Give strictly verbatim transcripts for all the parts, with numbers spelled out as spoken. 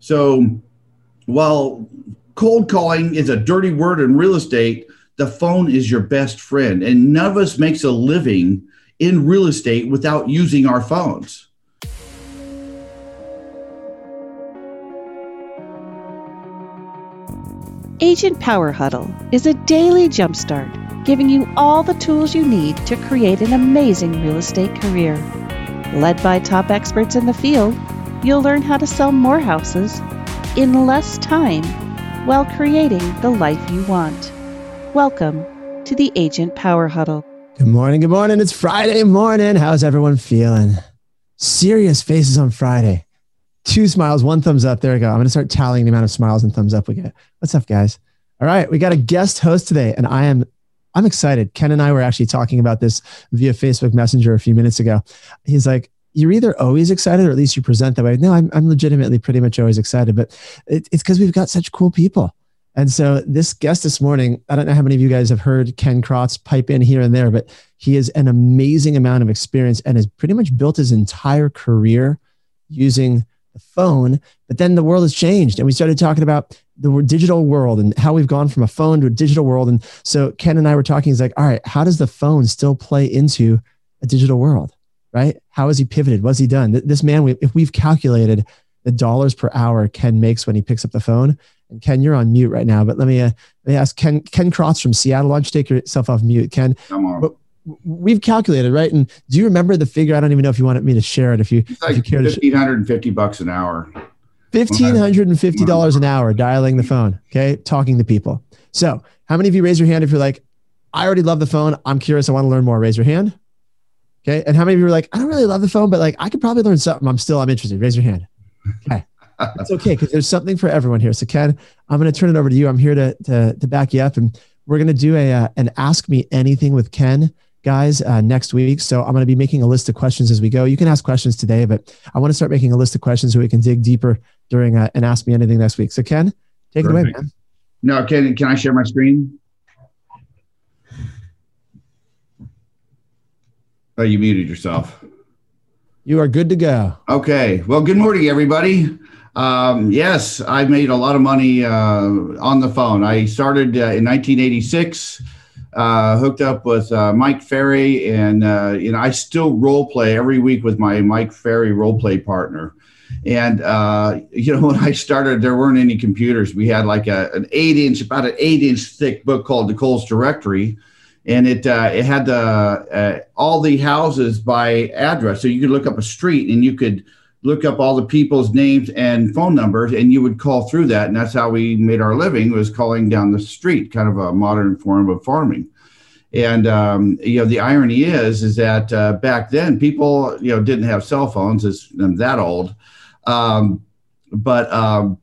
So while cold calling is a dirty word in real estate, the phone is your best friend. And none of us makes a living in real estate without using our phones. Agent Power Huddle is a daily jumpstart, giving you all the tools you need to create an amazing real estate career. Led by top experts in the field, you'll learn how to sell more houses in less time while creating the life you want. Welcome to the Agent Power Huddle. Good morning, good morning. It's Friday morning. How's everyone feeling? Serious faces on Friday. Two smiles, one thumbs up. There we go. I'm going to start tallying the amount of smiles and thumbs up we get. What's up, guys? All right. We got a guest host today, and I am, I'm excited. Ken and I were actually talking about this via Facebook Messenger a few minutes ago. He's like, you're either always excited, or at least you present that way. No, I'm, I'm legitimately pretty much always excited, but it, it's because we've got such cool people. And so this guest this morning, I don't know how many of you guys have heard Ken Krotz pipe in here and there, but he has an amazing amount of experience and has pretty much built his entire career using phone. But then the world has changed, and we started talking about the digital world and how we've gone from a phone to a digital world. And so Ken and I were talking, he's like, all right, how does the phone still play into a digital world, right? How has he pivoted? What's he done? This man, we, if we've calculated the dollars per hour Ken makes when he picks up the phone, and Ken, you're on mute right now, but let me, uh, let me ask Ken, Ken Krotz from Seattle. Why don't you take yourself off mute, Ken? Come on. But we've calculated, right? And do you remember the figure? I don't even know if you wanted me to share it. If you, it's like if you care fifteen fifty bucks an hour, fifteen fifty dollars an hour dialing the phone. Okay. Talking to people. So how many of you raise your hand if you're like, I already love the phone, I'm curious, I want to learn more? Raise your hand. Okay. And how many of you are like, I don't really love the phone, but like, I could probably learn something. I'm still, I'm interested. Raise your hand. Okay. It's okay, because there's something for everyone here. So Ken, I'm going to turn it over to you. I'm here to, to, to back you up, and we're going to do a, uh, an Ask Me Anything with Ken, guys, uh, next week. So I'm going to be making a list of questions as we go. You can ask questions today, but I want to start making a list of questions so we can dig deeper during uh, an Ask Me Anything next week. So Ken, take Perfect. It away, man. No, Ken, can I share my screen? Oh, you muted yourself. You are good to go. Okay. Well, good morning, everybody. Um, yes, I made a lot of money uh, on the phone. I started uh, in nineteen eighty-six. Uh, hooked up with uh, Mike Ferry, and uh, you know, I still role play every week with my Mike Ferry role play partner. And uh, you know, when I started, there weren't any computers. We had like a, an eight-inch, about an eight-inch thick book called Nicole's Directory, and it uh, it had the uh, all the houses by address, so you could look up a street and you could look up all the people's names and phone numbers, and you would call through that. And that's how we made our living, was calling down the street, kind of a modern form of farming. And, um, you know, the irony is, is that uh, back then people, you know, didn't have cell phones. It's, I'm that old. Um, but um,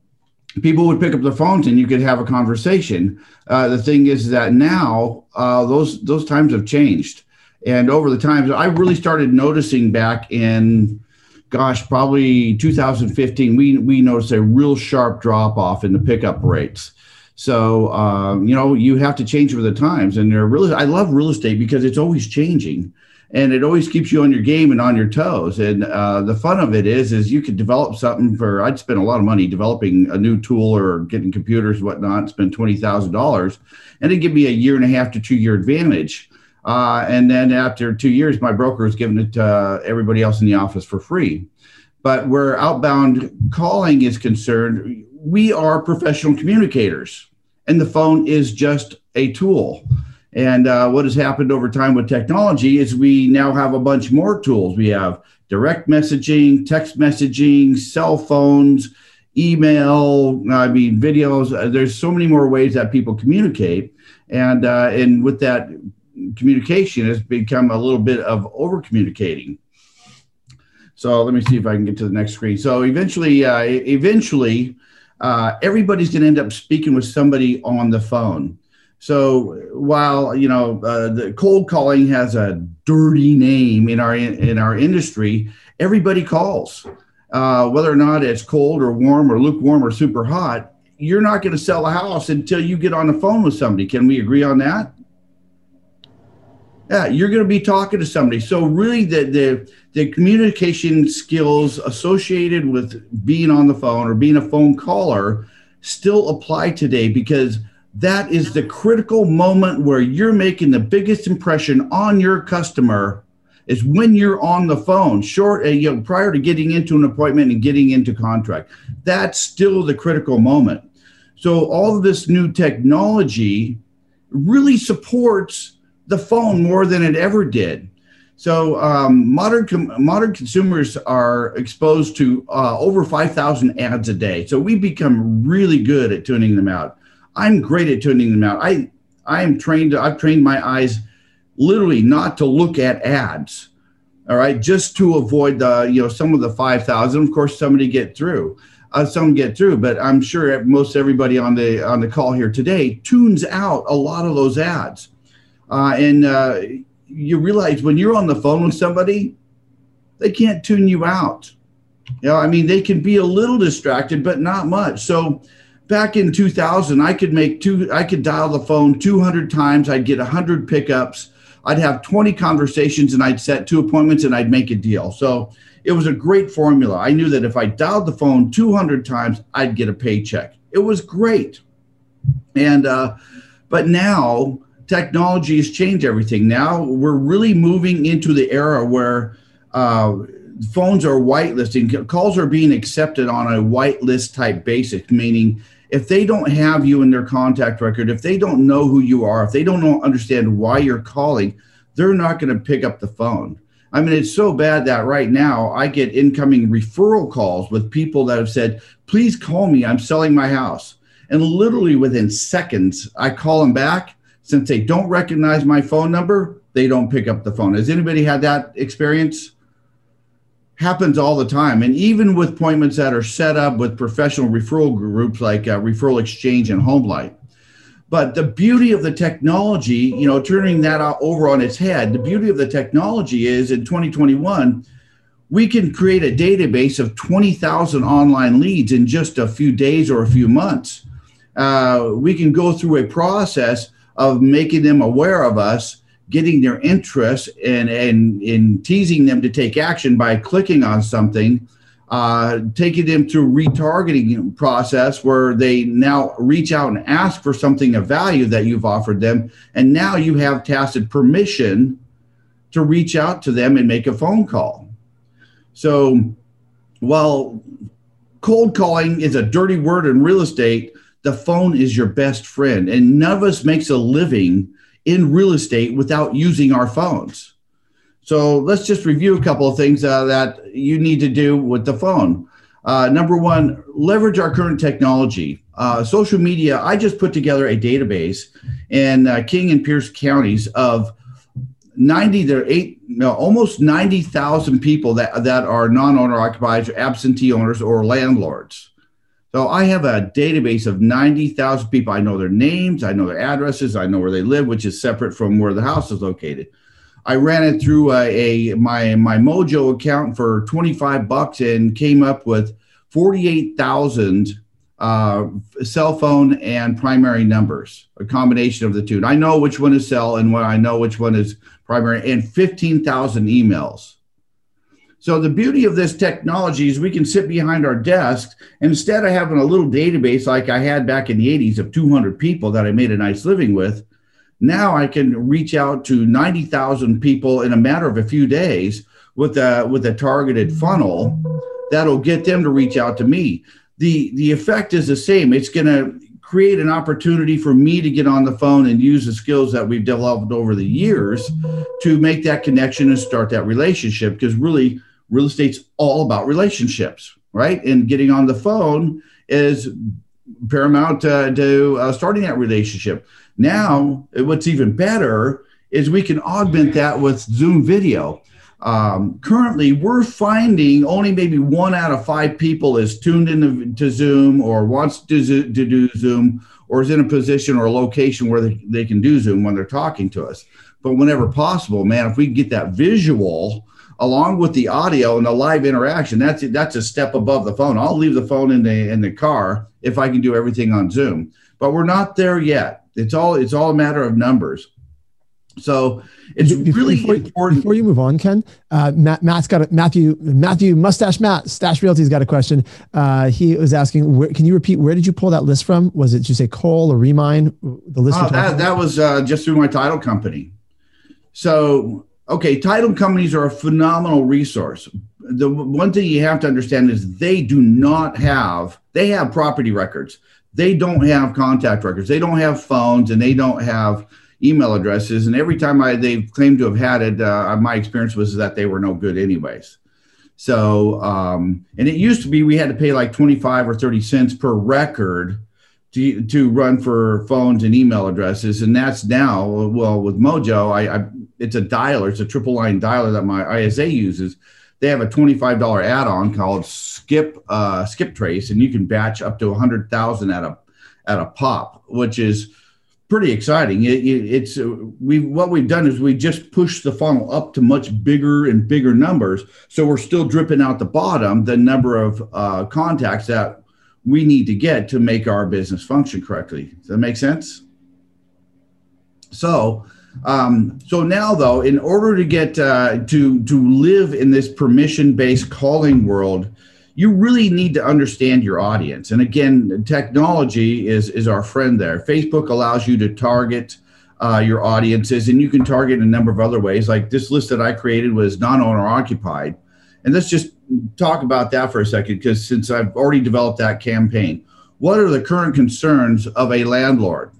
people would pick up their phones and you could have a conversation. Uh, the thing is that now uh, those, those times have changed. And over the times, I really started noticing back in, gosh, probably two thousand fifteen, we we noticed a real sharp drop off in the pickup rates. So, um, you know, you have to change with the times. And they're really, I love real estate because it's always changing, and it always keeps you on your game and on your toes. And uh, the fun of it is, is you could develop something for, I'd spend a lot of money developing a new tool or getting computers and whatnot, spend twenty thousand dollars, and it'd give me a year and a half to two year advantage. Uh, and then after two years, my broker is giving it to uh, everybody else in the office for free. But where outbound calling is concerned, we are professional communicators, and the phone is just a tool. And uh, what has happened over time with technology is we now have a bunch more tools. We have direct messaging, text messaging, cell phones, email, I mean, videos. There's so many more ways that people communicate. And, uh, and with that, communication has become a little bit of over communicating. So let me see if I can get to the next screen. So eventually, uh, eventually, uh, everybody's going to end up speaking with somebody on the phone. So while, you know, uh, the cold calling has a dirty name in our in our industry, everybody calls, uh, whether or not it's cold or warm or lukewarm or super hot. You're not going to sell a house until you get on the phone with somebody. Can we agree on that? Yeah, you're going to be talking to somebody. So really the, the the communication skills associated with being on the phone or being a phone caller still apply today, because that is the critical moment where you're making the biggest impression on your customer is when you're on the phone, short, you know, prior to getting into an appointment and getting into contract. That's still the critical moment. So all of this new technology really supports the phone more than it ever did. So um, modern com modern consumers are exposed to uh, over five thousand ads a day. So we become really good at tuning them out. I'm great at tuning them out. I I am trained. I've trained my eyes literally not to look at ads. All right, just to avoid the you know some of the five thousand. Of course, somebody get through. Uh, some get through, but I'm sure most everybody on the on the call here today tunes out a lot of those ads. Uh, and uh, you realize when you're on the phone with somebody, they can't tune you out. You know, I mean, they can be a little distracted, but not much. So back in two thousand, I could make two, I could dial the phone two hundred times. I'd get one hundred pickups. I'd have twenty conversations, and I'd set two appointments, and I'd make a deal. So it was a great formula. I knew that if I dialed the phone two hundred times, I'd get a paycheck. It was great. And, uh, but now, technology has changed everything. Now we're really moving into the era where uh, phones are whitelisting. Calls are being accepted on a whitelist type basis, meaning if they don't have you in their contact record, if they don't know who you are, if they don't know, understand why you're calling, they're not going to pick up the phone. I mean, it's so bad that right now I get incoming referral calls with people that have said, please call me, I'm selling my house. And literally within seconds, I call them back. Since they don't recognize my phone number, they don't pick up the phone. Has anybody had that experience? Happens all the time. And even with appointments that are set up with professional referral groups like uh, Referral Exchange and HomeLight. But the beauty of the technology, you know, turning that over on its head, the beauty of the technology is in twenty twenty-one, we can create a database of twenty thousand online leads in just a few days or a few months. Uh, we can go through a process of making them aware of us, getting their interest, and and in teasing them to take action by clicking on something, uh, taking them through retargeting process where they now reach out and ask for something of value that you've offered them. And now you have tacit permission to reach out to them and make a phone call. So while cold calling is a dirty word in real estate, the phone is your best friend, and none of us makes a living in real estate without using our phones. So let's just review a couple of things uh, that you need to do with the phone. Uh, number one, leverage our current technology. Uh, social media, I just put together a database in uh, King and Pierce counties of ninety, there are eight, no, almost ninety thousand people that, that are non-owner occupiers, absentee owners, or landlords. So I have a database of ninety thousand people. I know their names, I know their addresses, I know where they live, which is separate from where the house is located. I ran it through a, a my my Mojo account for twenty-five bucks and came up with forty-eight thousand uh, cell phone and primary numbers, a combination of the two. And I know which one is cell and I know which one is primary, and fifteen thousand emails. So the beauty of this technology is we can sit behind our desks, and instead of having a little database like I had back in the eighties of two hundred people that I made a nice living with, now I can reach out to ninety thousand people in a matter of a few days with a, with a targeted funnel that'll get them to reach out to me. The, the effect is the same. It's going to create an opportunity for me to get on the phone and use the skills that we've developed over the years to make that connection and start that relationship, because really, real estate's all about relationships, right? And getting on the phone is paramount uh, to uh, starting that relationship. Now, what's even better is we can augment that with Zoom video. Um, currently, we're finding only maybe one out of five people is tuned into Zoom or wants to, to do Zoom or is in a position or a location where they, they can do Zoom when they're talking to us. But whenever possible, man, if we get that visual along with the audio and the live interaction, that's that's a step above the phone. I'll leave the phone in the in the car if I can do everything on Zoom. But we're not there yet. It's all it's all a matter of numbers. So it's before, really before, important. Before you move on, Ken, uh, Matt, Matt's got a, Matthew, Matthew Mustache Matt, Stash Realty's got a question. Uh, he was asking, where, can you repeat, where did you pull that list from? Was it, did you say Cole or Remine? The list oh, that, that was uh, just through my title company. So, okay, title companies are a phenomenal resource. The one thing you have to understand is they do not have, they have property records. They don't have contact records. They don't have phones and they don't have email addresses. And every time I, they've claimed to have had it, uh, my experience was that they were no good anyways. So, um, and it used to be we had to pay like twenty-five or thirty cents per record to, to run for phones and email addresses. And that's now, well, with Mojo, I, I it's a dialer. It's a triple line dialer that my I S A uses. They have a twenty-five dollar add-on called Skip uh, Skip Trace, and you can batch up to one hundred thousand at a at a pop, which is pretty exciting. It, it, it's we what we've done is we just push the funnel up to much bigger and bigger numbers, so we're still dripping out the bottom the number of uh, contacts that we need to get to make our business function correctly. Does that make sense? So. Um, so now, though, in order to get uh, to to live in this permission-based calling world, you really need to understand your audience. And again, technology is is our friend there. Facebook allows you to target uh, your audiences, and you can target in a number of other ways. Like this list that I created was non-owner occupied, and let's just talk about that for a second, because since I've already developed that campaign, what are the current concerns of a landlord?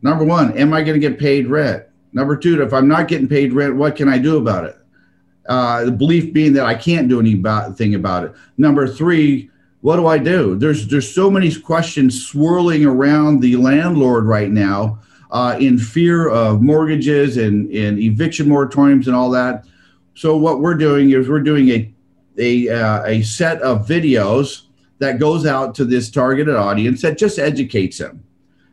Number one, am I going to get paid rent? Number two, if I'm not getting paid rent, what can I do about it? Uh, the belief being that I can't do anything about it. Number three, what do I do? There's there's so many questions swirling around the landlord right now uh, in fear of mortgages and, and eviction moratoriums and all that. So what we're doing is we're doing a, a, uh, a set of videos that goes out to this targeted audience that just educates them.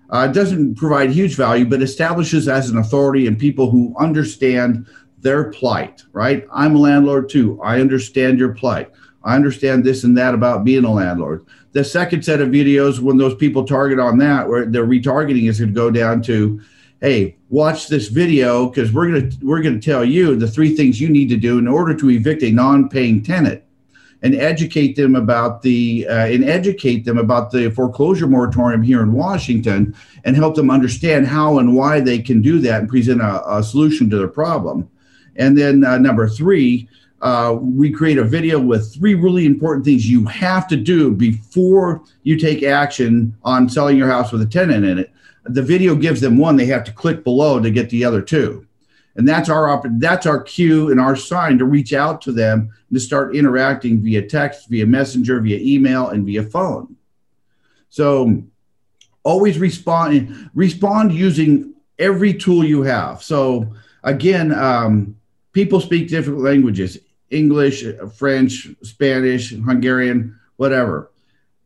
It uh, doesn't provide huge value, but establishes as an authority and people who understand their plight, right? I'm a landlord too. I understand your plight. I understand this and that about being a landlord. The second set of videos, when those people target on that, where their retargeting is going to go down to, hey, watch this video because we're going to we're going to tell you the three things you need to do in order to evict a non-paying tenant. And educate them about the uh, and educate them about the foreclosure moratorium here in Washington, and help them understand how and why they can do that and present a, a solution to their problem. And then uh, number three, uh, we create a video with three really important things you have to do before you take action on selling your house with a tenant in it. The video gives them one; they have to click below to get the other two. And that's our that's our cue and our sign to reach out to them and to start interacting via text, via messenger, via email, and via phone. So always respond respond using every tool you have. So again, um, people speak different languages: English, French, Spanish, Hungarian, whatever.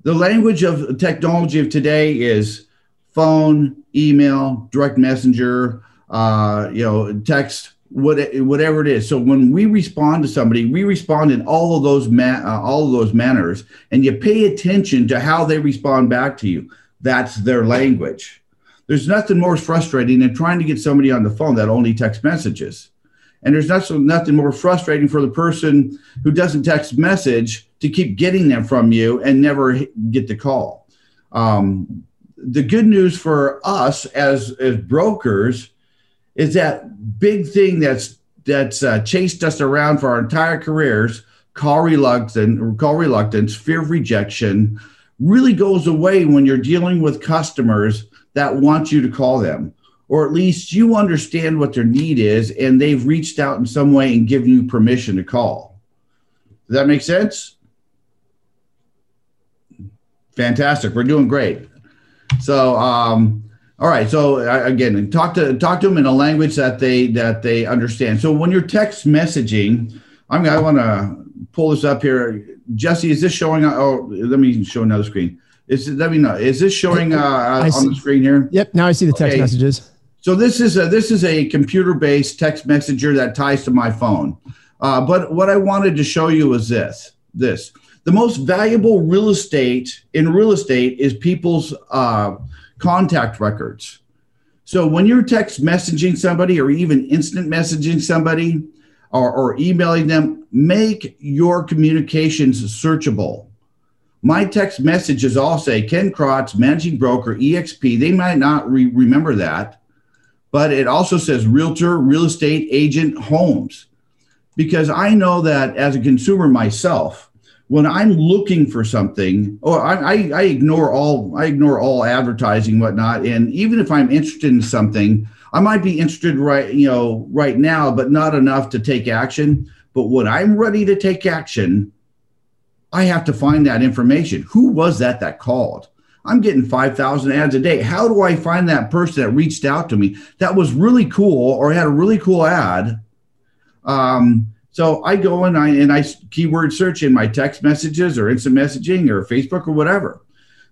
The language of technology of today is phone, email, direct messenger. Uh, you know, text, what, whatever it is. So when we respond to somebody, we respond in all of those man, uh, all of those manners, and you pay attention to how they respond back to you. That's their language. There's nothing more frustrating than trying to get somebody on the phone that only texts messages. And there's not, so nothing more frustrating for the person who doesn't text message to keep getting them from you and never get the call. Um, the good news for us as, as brokers is that big thing that's that's uh, chased us around for our entire careers, call reluctance, call reluctance, fear of rejection, really goes away when you're dealing with customers that want you to call them, or at least you understand what their need is and they've reached out in some way and given you permission to call. Does that make sense? Fantastic. We're doing great. So, um, all right. So again, talk to talk to them in a language that they that they understand. So when you're text messaging, I'm I want to pull this up here. Jesse, is this showing? Oh, let me show another screen. Is let me know. Is this showing uh, on the screen here? Yep. Now I see the text okay. messages. So this is a, this is a computer-based text messenger that ties to my phone. Uh, but what I wanted to show you is this. This the most valuable real estate in real estate is people's. Uh, Contact records. So when you're text messaging somebody or even instant messaging somebody or, or emailing them, make your communications searchable. My text messages all say Ken Krotz, managing broker, E X P. They might not re remember that, but it also says realtor, real estate agent, homes. Because I know that as a consumer myself, when I'm looking for something, or oh, I, I ignore all I ignore all advertising and whatnot. And even if I'm interested in something, I might be interested right you know right now, but not enough to take action. But when I'm ready to take action, I have to find that information. Who was that that called? I'm getting five thousand ads a day. How do I find that person that reached out to me that was really cool or had a really cool ad? Um, so I go and I, and I keyword search in my text messages or instant messaging or Facebook or whatever.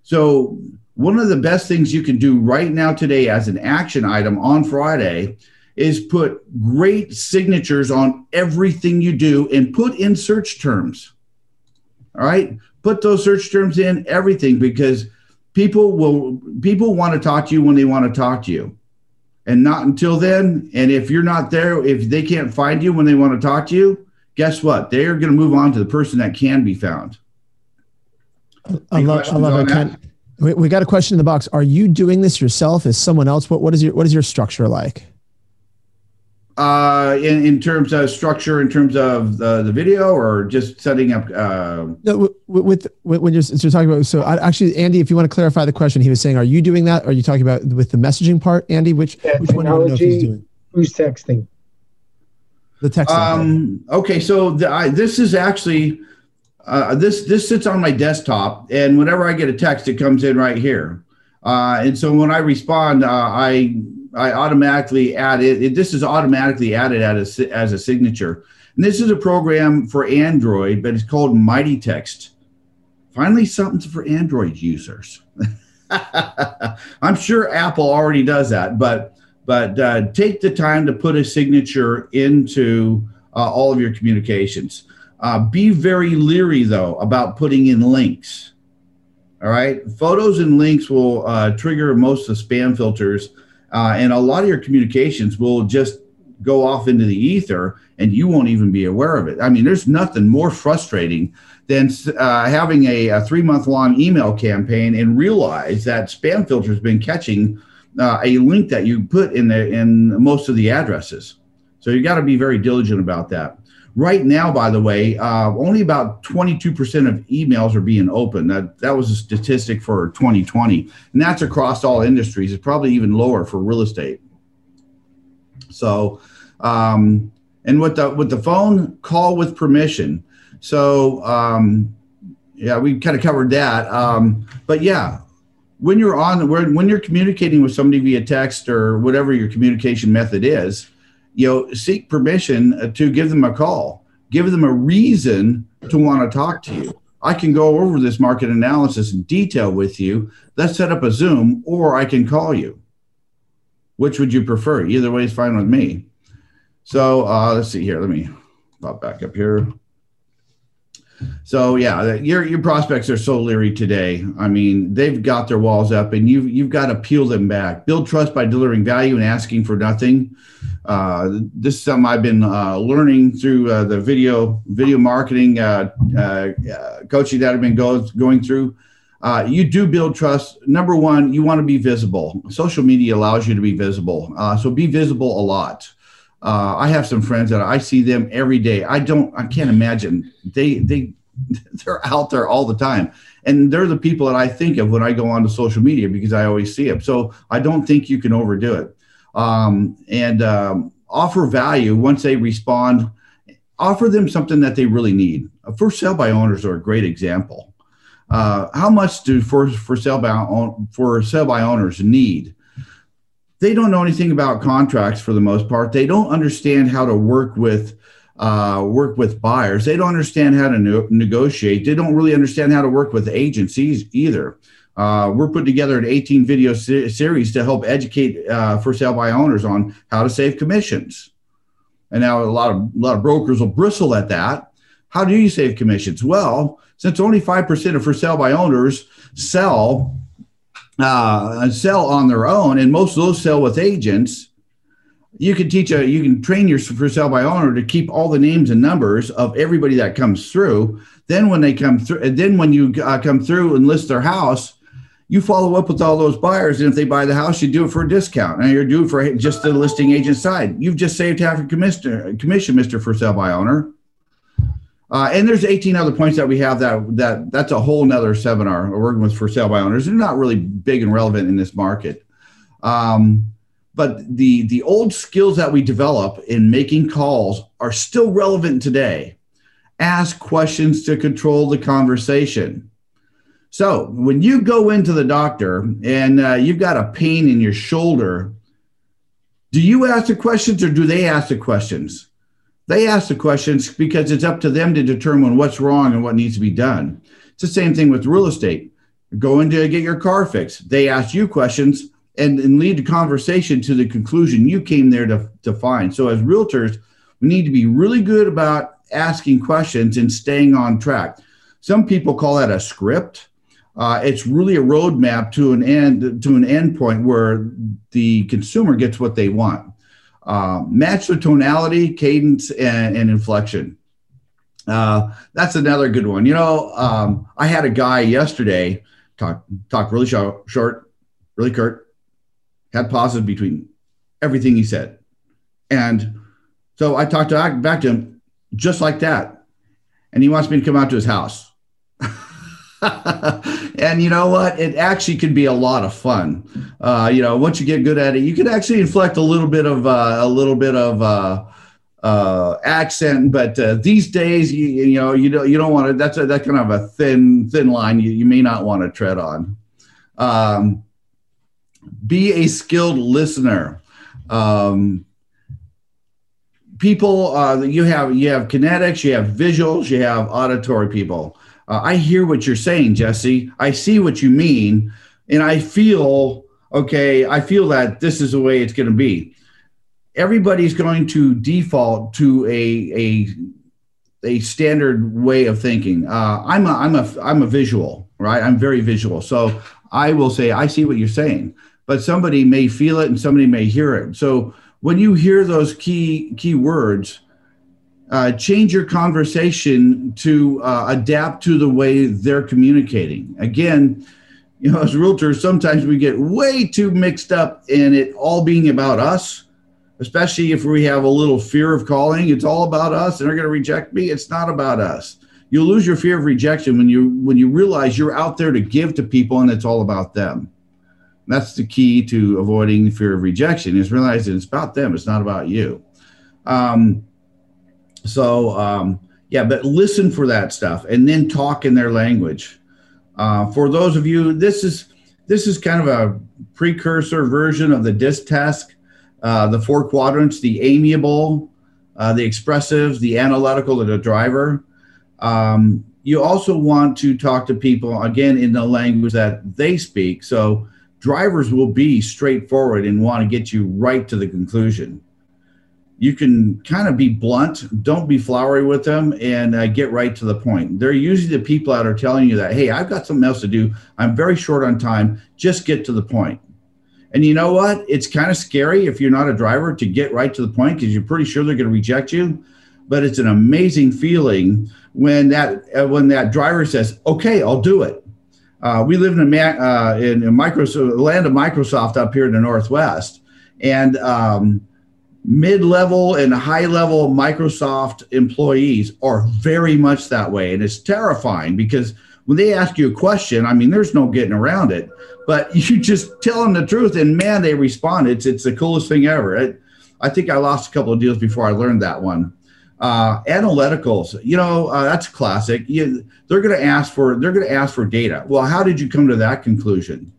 So one of the best things you can do right now today as an action item on Friday is put great signatures on everything you do and put in search terms. All right, put those search terms in everything, because people will people want to talk to you when they want to talk to you, and not until then. And if you're not there, if they can't find you when they want to talk to you, guess what? They're going to move on to the person that can be found. I love, I love it, Ken. We, we got a question in the box. Are you doing this yourself? Is someone else? What what is your what is your structure like? Uh, in, in terms of structure, in terms of the, the video, or just setting up? Uh... No, with, with when you're, you're talking about, so I, actually, Andy, if you want to clarify the question, he was saying, are you doing that? Or are you talking about with the messaging part, Andy? Which, yeah, which one do you know if he's doing? Who's texting? The texting. Um, okay, so the, I, this is actually, uh, this, this sits on my desktop, and whenever I get a text, it comes in right here. Uh, and so when I respond, uh, I... I automatically add it, it. This is automatically added as a, as a signature. And this is a program for Android, but it's called Mighty Text. Finally, something for Android users. I'm sure Apple already does that, but but uh, take the time to put a signature into uh, all of your communications. Uh, be very leery, though, about putting in links. All right, photos and links will uh, trigger most of the spam filters. Uh, and a lot of your communications will just go off into the ether, and you won't even be aware of it. I mean, there's nothing more frustrating than uh, having a, a three-month-long email campaign and realize that spam filter has been catching uh, a link that you put in, the, in most of the addresses. So you got to be very diligent about that. Right now, by the way, uh, only about twenty-two percent of emails are being opened. That, that was a statistic for twenty twenty, and that's across all industries. It's probably even lower for real estate. So, um, and with the, with the phone, call with permission. So, um, yeah, we kind of covered that. Um, but yeah, when you're on, when you're communicating with somebody via text or whatever your communication method is, you know, seek permission to give them a call. Give them a reason to want to talk to you. I can go over this market analysis in detail with you. Let's set up a Zoom, or I can call you. Which would you prefer? Either way is fine with me. So uh, let's see here. Let me pop back up here. So yeah, your your prospects are so leery today. I mean, they've got their walls up, and you've you've got to peel them back. Build trust by delivering value and asking for nothing. Uh, this is something I've been uh, learning through uh, the video video marketing uh, uh, coaching that I've been go, going through. Uh, you do build trust. Number one, you want to be visible. Social media allows you to be visible, uh, so be visible a lot. Uh, I have some friends that I see them every day. I don't, I can't imagine they, they, they're out there all the time. And they're the people that I think of when I go onto social media, because I always see them. So I don't think you can overdo it. Um, and, um, offer value. Once they respond, offer them something that they really need. For sale by owners are a great example. Uh, how much do for, for sale by on, for sale by owners need? They don't know anything about contracts for the most part. They don't understand how to work with uh, work with buyers. They don't understand how to ne negotiate. They don't really understand how to work with agencies either. Uh, we're putting together an eighteen video se series to help educate uh, for sale by owners on how to save commissions. And now a lot of a lot of brokers will bristle at that. How do you save commissions? Well, since only five percent of for sale by owners sell, uh, sell on their own, and most of those sell with agents. You can teach a, you can train your for sale by owner to keep all the names and numbers of everybody that comes through. Then when they come through, and then when you uh, come through and list their house, you follow up with all those buyers. And if they buy the house, you do it for a discount. Now you're doing for just the listing agent side. You've just saved half your commission, commission, Mister For Sale by Owner. Uh, and there's eighteen other points that we have that, that that's a whole nother seminar working with for sale by owners. They're not really big and relevant in this market. Um, But the, the old skills that we develop in making calls are still relevant today. Ask questions to control the conversation. So when you go into the doctor and uh, you've got a pain in your shoulder, do you ask the questions or do they ask the questions? They ask the questions because it's up to them to determine what's wrong and what needs to be done. It's the same thing with real estate. Go in to get your car fixed. They ask you questions and, and lead the conversation to the conclusion you came there to, to find. So as realtors, we need to be really good about asking questions and staying on track. Some people call that a script. Uh, it's really a roadmap to an end to an end point where the consumer gets what they want. Uh, match the tonality, cadence, and, and inflection. Uh, that's another good one. You know, um, I had a guy yesterday talk, talk really sh- short, really curt, had pauses between everything he said. And so I talked to, back to him just like that. And he wants me to come out to his house. And you know what? It actually could be a lot of fun. Uh, you know, once you get good at it, you can actually inflect a little bit of uh, a little bit of uh, uh, accent. But uh, these days, you, you know, you don't you don't want to. That's a, that kind of a thin thin line you, you may not want to tread on. Um, Be a skilled listener. Um, people, uh, you have you have kinetics, you have visuals, you have auditory people. Uh, I hear what you're saying, Jesse. I see what you mean, and I feel, okay, I feel that this is the way it's going to be. Everybody's going to default to a a, a standard way of thinking. Uh, I'm a I'm a I'm a visual, right? I'm very visual, so I will say, I see what you're saying, but somebody may feel it and somebody may hear it. So when you hear those key key words, uh, change your conversation to uh, adapt to the way they're communicating. Again, you know, as realtors, sometimes we get way too mixed up in it all being about us, especially if we have a little fear of calling. It's all about us, and they're going to reject me. It's not about us. You'll lose your fear of rejection when you when you realize you're out there to give to people and it's all about them. And that's the key to avoiding fear of rejection, is realizing it's about them, it's not about you. Um, so, um, yeah, but listen for that stuff and then talk in their language. Uh, for those of you, this is, this is kind of a precursor version of the D I S C task, uh, the four quadrants, the amiable, uh, the expressive, the analytical, and the driver. Um, you also want to talk to people, again, in the language that they speak. So drivers will be straightforward and want to get you right to the conclusion. You can kind of be blunt, don't be flowery with them, and uh, get right to the point. They're usually the people that are telling you that, hey, I've got something else to do. I'm very short on time. Just get to the point. And you know what? It's kind of scary if you're not a driver to get right to the point because you're pretty sure they're going to reject you. But it's an amazing feeling when that when that driver says, "Okay, I'll do it." Uh, we live in a ma- uh, in a Microsoft, land of Microsoft up here in the Northwest, and um, mid-level and high-level Microsoft employees are very much that way, and it's terrifying because when they ask you a question, I mean, there's no getting around it. But you just tell them the truth, and man, they respond. It's it's the coolest thing ever. It, I think I lost a couple of deals before I learned that one. Uh, analyticals, you know, uh, that's classic. You, they're going to ask for, they're going to ask for data. Well, how did you come to that conclusion?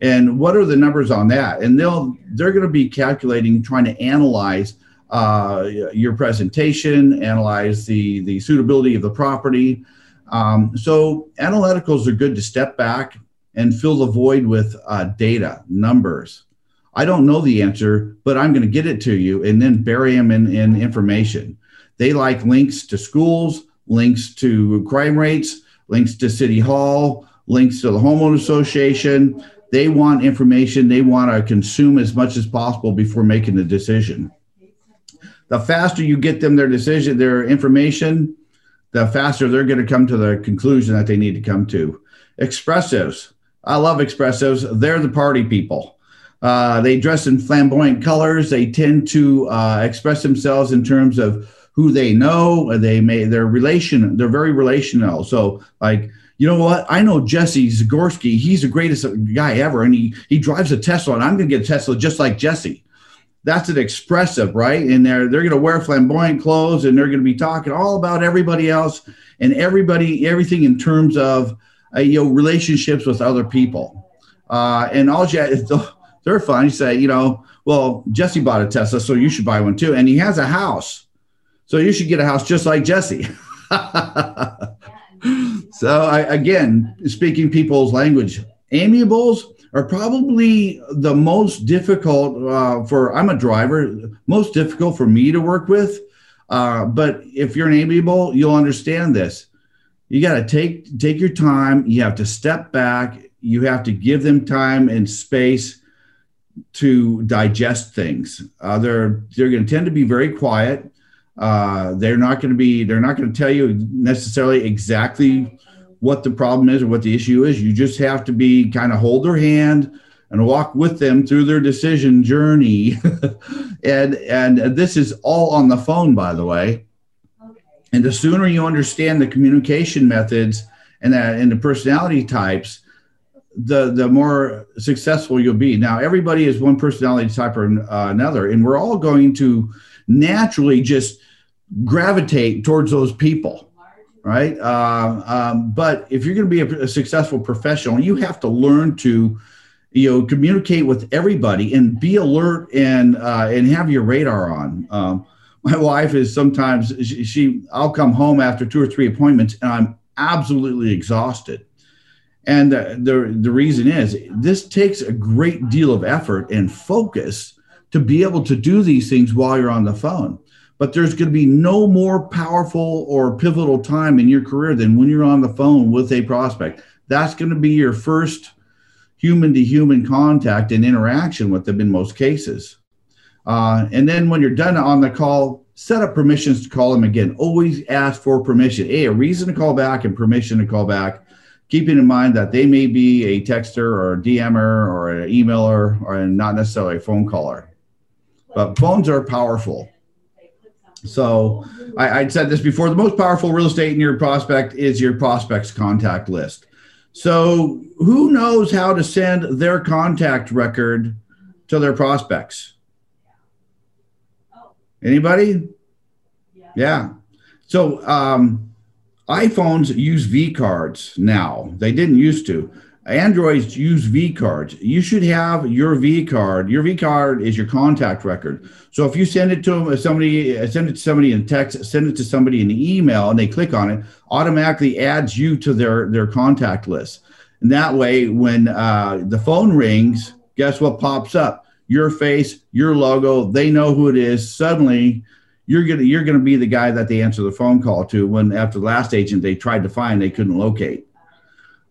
And what are the numbers on that? And they'll, they're going to be calculating, trying to analyze uh, your presentation, analyze the, the suitability of the property. Um, so analyticals are good to step back and fill the void with uh, data, numbers. I don't know the answer, but I'm going to get it to you and then bury them in, in information. They like links to schools, links to crime rates, links to City Hall, links to the homeowner association. They want information. They want to consume as much as possible before making a decision. The faster you get them their decision, their information, the faster they're going to come to the conclusion that they need to come to. Expressives. I love expressives. They're the party people. Uh, they dress in flamboyant colors. They tend to uh, express themselves in terms of who they know. They may, they're relation, they're very relational. So like, you know what? I know Jesse Zagorski. He's the greatest guy ever. And he, he drives a Tesla, and I'm going to get a Tesla just like Jesse. That's an expressive, right? And they're, they're going to wear flamboyant clothes, and they're going to be talking all about everybody else and everybody, everything in terms of, uh, you know, relationships with other people. Uh, and all they're fun. You say, you know, well, Jesse bought a Tesla, so you should buy one too. And he has a house, so you should get a house just like Jesse. So I, again, speaking people's language, amiables are probably the most difficult uh, for, I'm a driver, most difficult for me to work with. Uh, but if you're an amiable, you'll understand this. You got to take, take your time. You have to step back. You have to give them time and space to digest things. Uh, they're, they're going to tend to be very quiet. Uh, they're not going to be, they're not going to tell you necessarily exactly what the problem is or what the issue is. You just have to be kind of hold their hand and walk with them through their decision journey. and, and this is all on the phone, by the way. And the sooner you understand the communication methods and that, and the personality types, the, the more successful you'll be. Now, everybody is one personality type or uh, another, and we're all going to naturally just gravitate towards those people, right? Uh, um, but if you're going to be a, a successful professional, you have to learn to, you know, communicate with everybody and be alert and uh, and have your radar on. Um, My wife is sometimes, she, she, I'll come home after two or three appointments and I'm absolutely exhausted. And the, the, the reason is this takes a great deal of effort and focus to be able to do these things while you're on the phone. But there's going to be no more powerful or pivotal time in your career than when you're on the phone with a prospect. That's going to be your first human to human contact and interaction with them in most cases. Uh, and then when you're done on the call, set up permissions to call them again. Always ask for permission. A, a reason to call back and permission to call back. Keeping in mind that they may be a texter or a DMer or an emailer or not necessarily a phone caller. But phones are powerful. So I, I said this before, the most powerful real estate in your prospect is your prospect's contact list. So who knows how to send their contact record to their prospects? Anybody? Yeah. yeah. So um, iPhones use V cards now. They didn't used to. Androids use V cards. You should have your V card. Your V card is your contact record. So if you send it to somebody, send it to somebody in text, send it to somebody in email, and they click on it, automatically adds you to their, their contact list. And that way, when uh, the phone rings, guess what pops up? Your face, your logo, they know who it is. Suddenly, you're gonna you're gonna be the guy that they answer the phone call to when after the last agent they tried to find, they couldn't locate.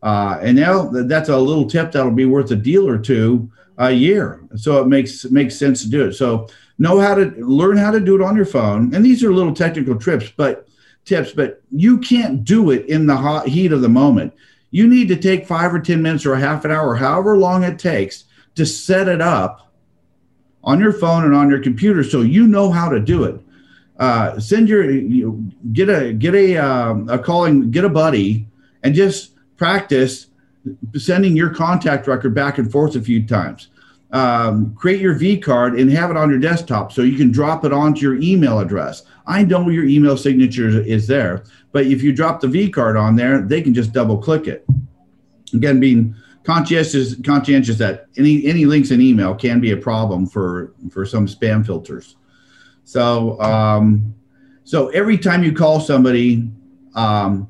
Uh, and now that's a little tip that'll be worth a deal or two a year. So it makes makes sense to do it. So know how to learn how to do it on your phone. And these are little technical trips, but tips. But you can't do it in the hot heat of the moment. You need to take five or ten minutes or a half an hour, however long it takes, to set it up on your phone and on your computer, so you know how to do it. Uh, send your, you, get a get a um, a calling, get a buddy, and just practice sending your contact record back and forth a few times. Um, create your V card and have it on your desktop so you can drop it onto your email address. I know your email signature is there, but if you drop the V card on there, they can just double click it. Again, being Conscientious, conscientious that any any links in email can be a problem for for some spam filters. So um, so every time you call somebody, um,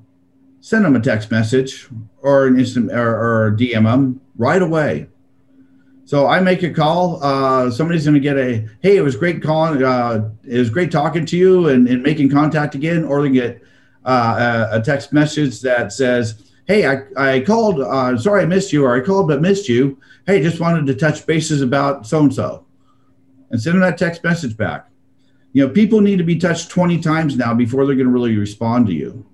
send them a text message or an instant or, or D M them right away. So I make a call. Uh, somebody's going to get a hey, it was great calling. Uh, it was great talking to you and, and making contact again. Or they get uh, a, a text message that says, hey, I, I called, uh, sorry I missed you, or I called but missed you. Hey, just wanted to touch bases about so-and-so, and send them that text message back. You know, people need to be touched twenty times now before they're going to really respond to you.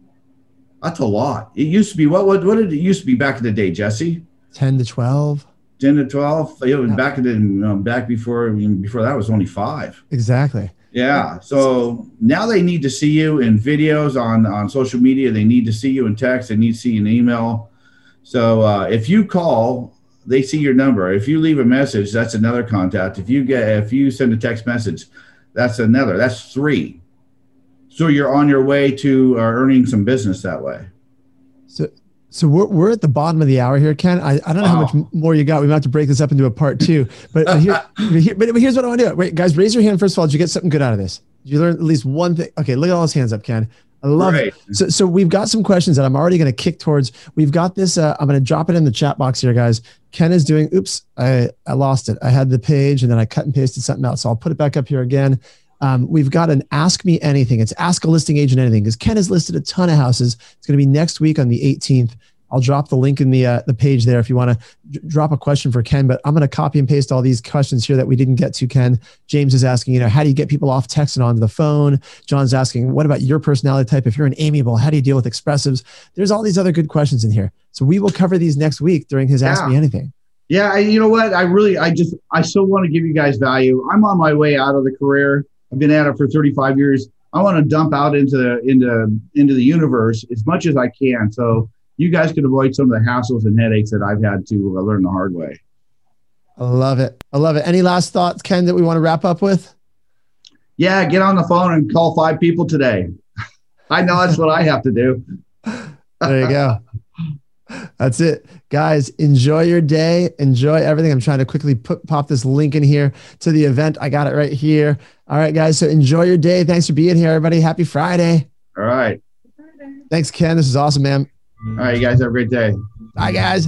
That's a lot. It used to be, what, what, what did it used to be back in the day, Jesse? ten to twelve. ten to twelve. You know, yeah. Back in the, um, back before, I mean, before that was only five. Exactly. Yeah. So now they need to see you in videos on, on social media. They need to see you in text. They need to see you in email. So uh, if you call, they see your number. If you leave a message, that's another contact. If you get, if you send a text message, that's another, that's three. So you're on your way to uh, earning some business that way. So, so we're, we're at the bottom of the hour here, Ken. I, I don't know wow. how much more you got. We might have to break this up into a part two. But, uh, here, here, but here's what I want to do. Wait, guys, raise your hand. First of all, did you get something good out of this? Did you learn at least one thing? Okay, look at all those hands up, Ken. I love Great. it. So, so we've got some questions that I'm already going to kick towards. We've got this. Uh, I'm going to drop it in the chat box here, guys. Ken is doing, oops, I, I lost it. I had the page and then I cut and pasted something out. So I'll put it back up here again. Um, we've got an Ask Me Anything. It's Ask a Listing Agent Anything, because Ken has listed a ton of houses. It's going to be next week on the eighteenth. I'll drop the link in the, uh, the page there if you want to drop a question for Ken. But I'm going to copy and paste all these questions here that we didn't get to, Ken. James is asking, you know, how do you get people off text and onto the phone? John's asking, what about your personality type? If you're an amiable, how do you deal with expressives? There's all these other good questions in here. So we will cover these next week during his yeah. Ask Me Anything. Yeah, you know what? I really, I just, I still want to give you guys value. I'm on my way out of the career. I've been at it for thirty-five years. I want to dump out into the, into, into the universe as much as I can, so you guys can avoid some of the hassles and headaches that I've had to learn the hard way. I love it. I love it. Any last thoughts, Ken, that we want to wrap up with? Yeah, get on the phone and call five people today. I know that's what I have to do. There you go. That's it. Guys, enjoy your day. Enjoy everything. I'm trying to quickly put, pop this link in here to the event. I got it right here. All right, guys. So enjoy your day. Thanks for being here, everybody. Happy Friday. All right. Thanks, Ken. This is awesome, man. All right, you guys. Have a great day. Bye, guys.